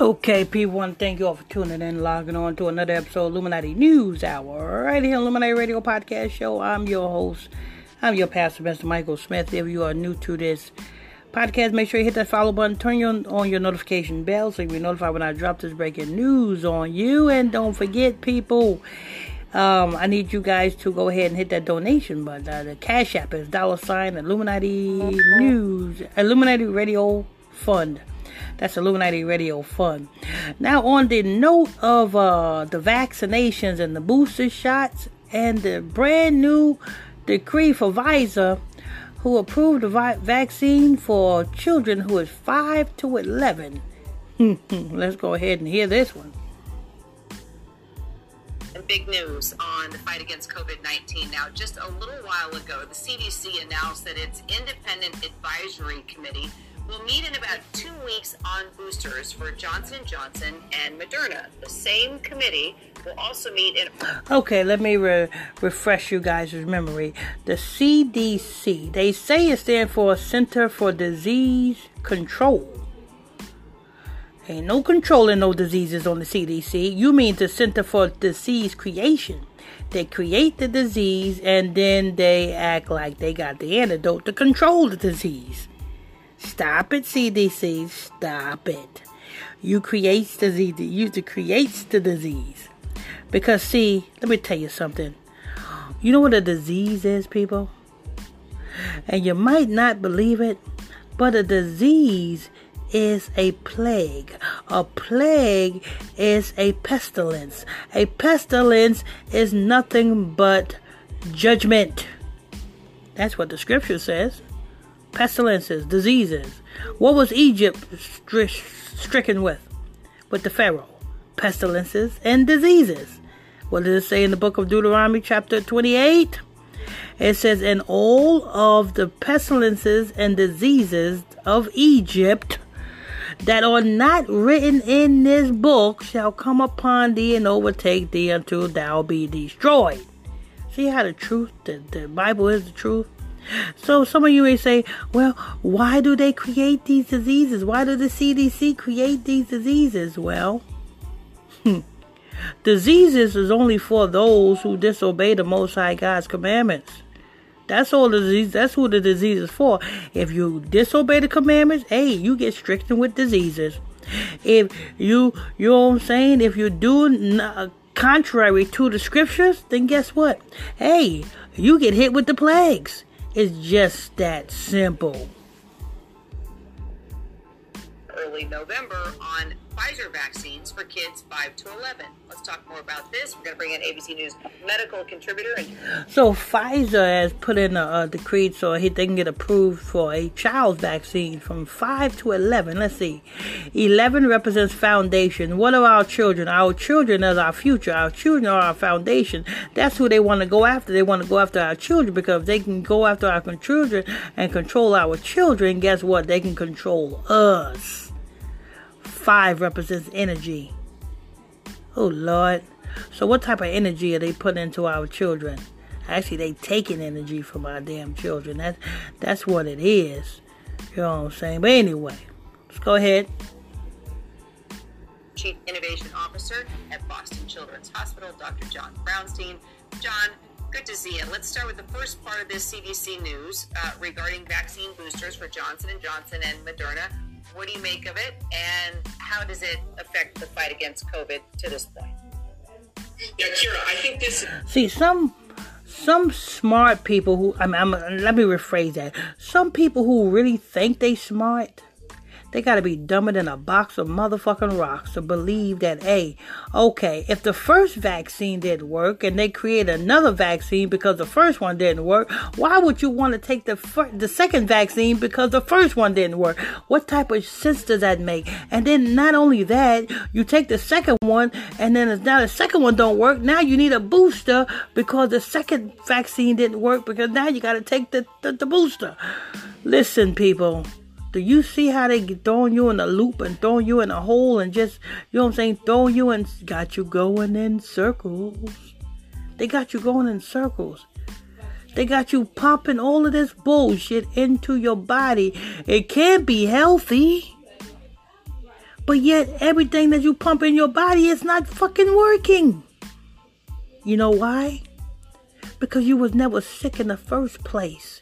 Okay, P1, thank you all for tuning in, logging on to another episode of Illuminati News Hour, right here on Illuminati Radio Podcast Show. I'm your host, I'm your pastor, Mr. Michael Smith. If you are new to this podcast, make sure you hit that follow button, turn on your notification bell so you'll be notified when I drop this breaking news on you. And don't forget, people, I need you guys to go ahead and hit that donation button. The Cash App is $ Illuminati Radio Fund. That's Illuminati Radio Fund. Now, on the note of the vaccinations and the booster shots and the brand new decree for Pfizer, who approved the vaccine for children who is 5 to 11. Let's go ahead and hear this one. And big news on the fight against COVID 19. Now, just a little while ago, the CDC announced that its independent advisory committee will meet in about 2 weeks on boosters for Johnson Johnson and Moderna. The same committee will also meet in... Okay, let me refresh you guys' memory. The CDC, they say it stands for Center for Disease Control. Ain't no controlling no diseases on the CDC. You mean the Center for Disease Creation. They create the disease and then they act like they got the antidote to control the disease. Stop it, CDC. Stop it. You create the disease. You creates the disease. Because, see, let me tell you something. You know what a disease is, people? And you might not believe it, but a disease is a plague. A plague is a pestilence. A pestilence is nothing but judgment. That's what the scripture says. Pestilences, diseases. What was Egypt stricken with? With the Pharaoh. Pestilences and diseases. What does it say in the book of Deuteronomy chapter 28? It says, and all of the pestilences and diseases of Egypt that are not written in this book shall come upon thee and overtake thee until thou be destroyed. See how the truth, the Bible is the truth? So some of you may say, well, why do they create these diseases? Why do the CDC create these diseases? Well, diseases is only for those who disobey the Most High God's commandments. That's all the disease. That's who the disease is for. If you disobey the commandments, hey, you get stricken with diseases. If you know what I'm saying? If you do contrary to the scriptures, then guess what? Hey, you get hit with the plagues. It's just that simple. Early November on Pfizer vaccines for kids 5 to 11. Let's talk more about this. We're going to bring in ABC News medical contributor. So Pfizer has put in a decree so they can get approved for a child's vaccine from 5 to 11. Let's see. 11 represents foundation. What are our children? Our children is our future. Our children are our foundation. That's who they want to go after. They want to go after our children because if they can go after our children and control our children, guess what? They can control us. 5 represents energy. Oh, Lord. So what type of energy are they putting into our children? Actually, they taking energy from our damn children. That's what it is. You know what I'm saying? But anyway, let's go ahead. Chief Innovation Officer at Boston Children's Hospital, Dr. John Brownstein. John, good to see you. Let's start with the first part of this CDC news regarding vaccine boosters for Johnson & Johnson and Moderna. What do you make of it, and how does it affect the fight against COVID to this point? Yeah, Kira, I think this... See, some smart people who... let me rephrase that. Some people who really think they smart, they got to be dumber than a box of motherfucking rocks to believe that, hey, okay, if the first vaccine didn't work and they create another vaccine because the first one didn't work, why would you want to take the second vaccine because the first one didn't work? What type of sense does that make? And then not only that, you take the second one and then now the second one don't work. Now you need a booster because the second vaccine didn't work because now you got to take the booster. Listen, people. Do you see how they throwing you in a loop and throwing you in a hole and just, you know what I'm saying, throwing you and got you going in circles. They got you going in circles. They got you pumping all of this bullshit into your body. It can't be healthy. But yet everything that you pump in your body is not fucking working. You know why? Because you was never sick in the first place.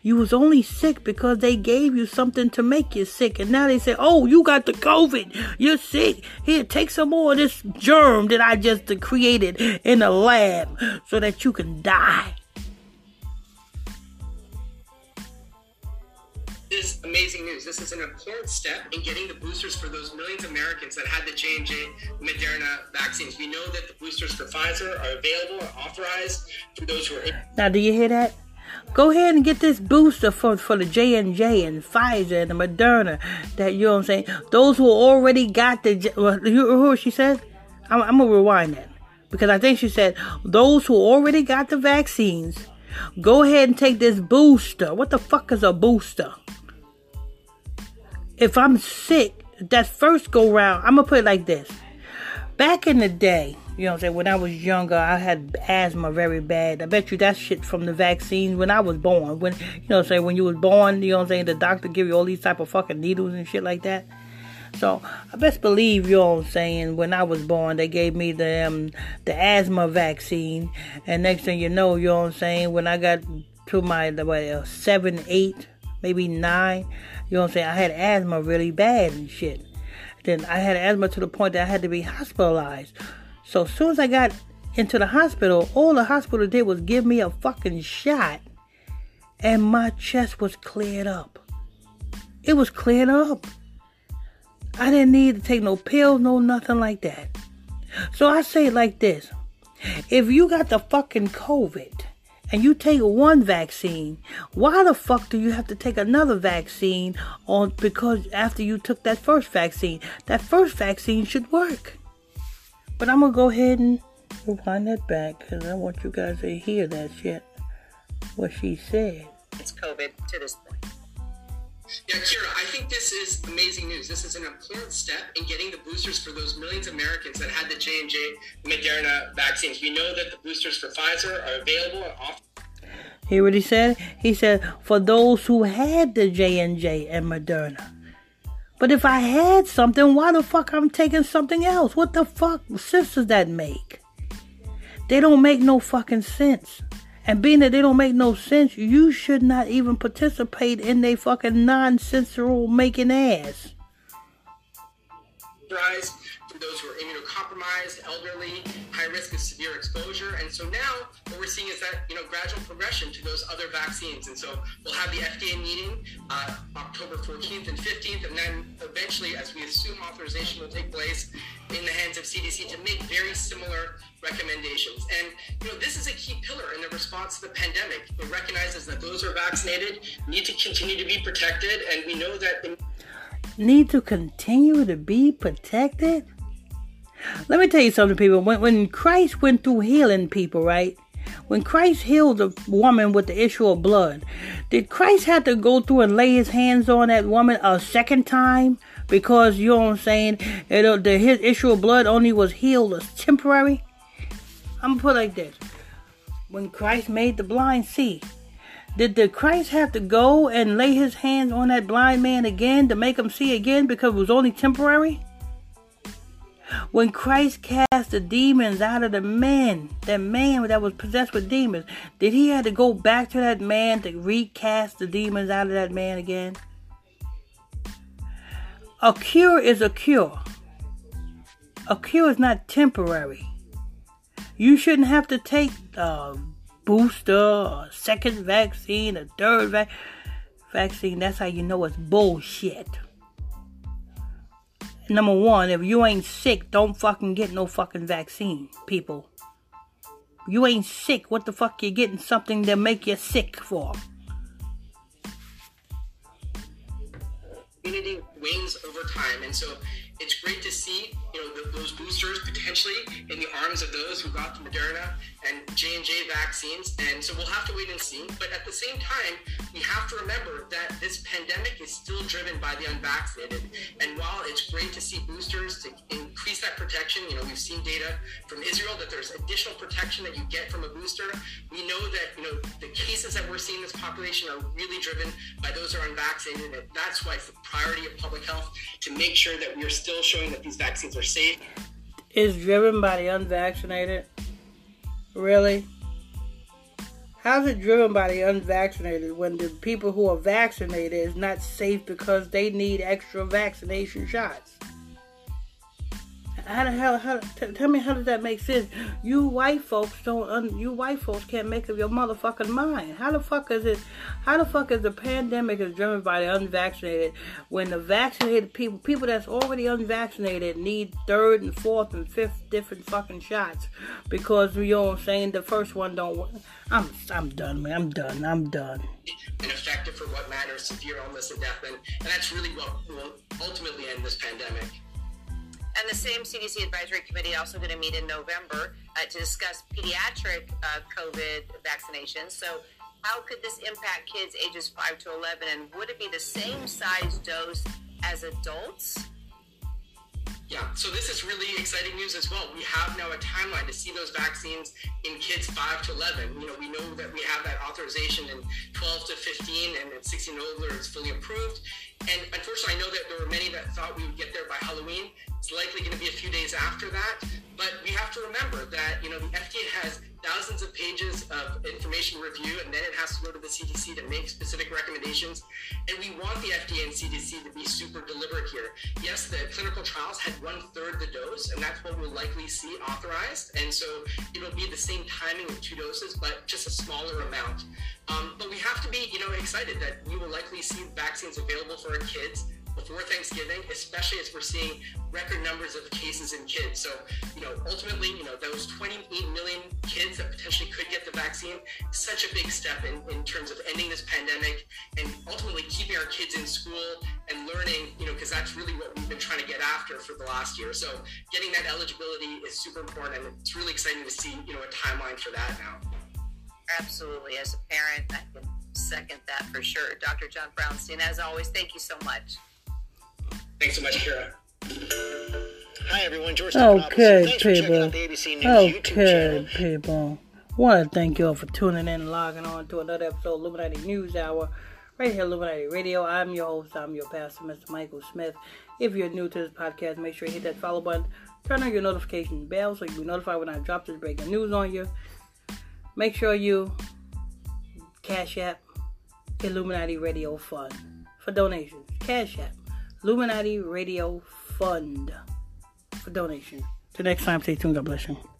You was only sick because they gave you something to make you sick. And now they say, oh, you got the COVID. You're sick. Here, take some more of this germ that I just created in the lab so that you can die. This is amazing news. This is an important step in getting the boosters for those millions of Americans that had the J&J Moderna vaccines. We know that the boosters for Pfizer are available and authorized for those who are... Now, do you hear that? Go ahead and get this booster for the J&J and Pfizer and the Moderna. That, you know what I'm saying? Those who already got the... Who she said? I'm going to rewind that. Because I think she said, those who already got the vaccines, go ahead and take this booster. What the fuck is a booster? If I'm sick, that first go round, I'm going to put it like this. Back in the day, you know what I'm saying, when I was younger, I had asthma very bad. I bet you that shit from the vaccines when I was born. When, you know what I'm saying, when you was born, you know what I'm saying, the doctor give you all these type of fucking needles and shit like that. So, I best believe, you know what I'm saying, when I was born, they gave me the asthma vaccine. And next thing you know what I'm saying, when I got to my 7, 8, maybe 9, you know what I'm saying, I had asthma really bad and shit. Then I had asthma to the point that I had to be hospitalized. So as soon as I got into the hospital, all the hospital did was give me a fucking shot. And my chest was cleared up. It was cleared up. I didn't need to take no pills, no nothing like that. So I say it like this. If you got the fucking COVID and you take one vaccine, why the fuck do you have to take another vaccine on? Because after you took that first vaccine should work. But I'm going to go ahead and rewind that back because I want you guys to hear that shit, what she said. It's COVID to this point. Yeah, Kira, I think this is amazing news. This is an important step in getting the boosters for those millions of Americans that had the J&J Moderna vaccines. We know that the boosters for Pfizer are available and offered. Hear what he said? He said, for those who had the J&J and Moderna. But if I had something, why the fuck I'm taking something else? What the fuck sense does that make? They don't make no fucking sense. And being that they don't make no sense, you should not even participate in their fucking nonsensical making ass. For those who are immunocompromised, elderly, high risk of severe exposure. And so now what we're seeing is that, gradual progression to those other vaccines. And so we'll have the FDA meeting October 14th and 15th. And then eventually, as we assume authorization will take place in the hands of CDC to make very similar recommendations. And, this is a key pillar in the response to the pandemic. It recognizes that those who are vaccinated need to continue to be protected. And we know that... Need to continue to be protected? Let me tell you something, people. When Christ went through healing people, right? When Christ healed the woman with the issue of blood, did Christ have to go through and lay his hands on that woman a second time? Because, you know what I'm saying, his issue of blood only was healed as temporary? I'm going to put it like this. When Christ made the blind see, did Christ have to go and lay his hands on that blind man again to make him see again because it was only temporary? When Christ cast the demons out of the man that was possessed with demons, did he have to go back to that man to recast the demons out of that man again? A cure is a cure. A cure is not temporary. You shouldn't have to take... booster, or second vaccine, a third vaccine. That's how you know it's bullshit. Number one, if you ain't sick, don't fucking get no fucking vaccine, people. You ain't sick. What the fuck you getting something that make you sick for? Immunity wanes over time, and so it's great to see, those boosters potentially in the arms of those who got the Moderna and J&J vaccines. And so we'll have to wait and see. But at the same time, you have to remember that this pandemic is still driven by the unvaccinated. And while it's great to see boosters to increase that protection, you know, we've seen data from Israel that there's additional protection that you get from a booster. We know that, you know, the cases that we're seeing in this population are really driven by those who are unvaccinated. And that's why it's the priority of public health to make sure that we are still showing that these vaccines are safe. It's driven by the unvaccinated? Really? How's it driven by the unvaccinated when the people who are vaccinated is not safe because they need extra vaccination shots? How the hell? Tell me, how does that make sense? You white folks can't make up your motherfucking mind. How the fuck is the pandemic is driven by the unvaccinated when the vaccinated people that's already unvaccinated, need third and fourth and fifth different fucking shots because, you know what I'm saying, the first one don't work. I'm done, man. I'm done. And effective for what matters, severe illness and death, and that's really what will ultimately end this pandemic. And the same CDC Advisory Committee also going to meet in November to discuss pediatric COVID vaccinations. So how could this impact kids ages 5 to 11? And would it be the same size dose as adults? Yeah, so this is really exciting news as well. We have now a timeline to see those vaccines in kids 5 to 11. You know, we know that we have that authorization in 12 to 15, and at 16 and older, it's fully approved. And unfortunately, I know that there were many that thought we would get there by Halloween. It's likely going to be a few days after that. But we have to remember that, you know, the FDA has thousands of pages of information review, and then it has to go to the CDC to make specific recommendations. And we want the FDA and CDC to be super deliberate here. Yes, the clinical trials had 1/3 the dose, and that's what we'll likely see authorized. And so it'll be the same timing with 2 doses, but just a smaller amount. But we have to be, you know, excited that we will likely see vaccines available for our kids before Thanksgiving, especially as we're seeing record numbers of cases in kids. So, you know, ultimately, you know, those 28 million kids that potentially could get the vaccine, such a big step in terms of ending this pandemic and ultimately keeping our kids in school and learning, you know, because that's really what we've been trying to get after for the last year. So getting that eligibility is super important, and it's really exciting to see, you know, a timeline for that now. Absolutely. As a parent, I can second that for sure. Dr. John Brownstein, as always, thank you so much. Thanks so much, Kira. Hi, everyone. George Sanders. Thanks for checking out the ABC News YouTube channel. Okay, people. Want to thank you all for tuning in and logging on to another episode of Illuminati News Hour, right here, Illuminati Radio. I'm your host. I'm your pastor, Mr. Michael Smith. If you're new to this podcast, make sure you hit that follow button. Turn on your notification bell so you'll be notified when I drop this breaking news on you. Make sure you Cash App Illuminati Radio Fund for donations. Cash App Illuminati Radio Fund for donations. Till next time, stay tuned. God bless you.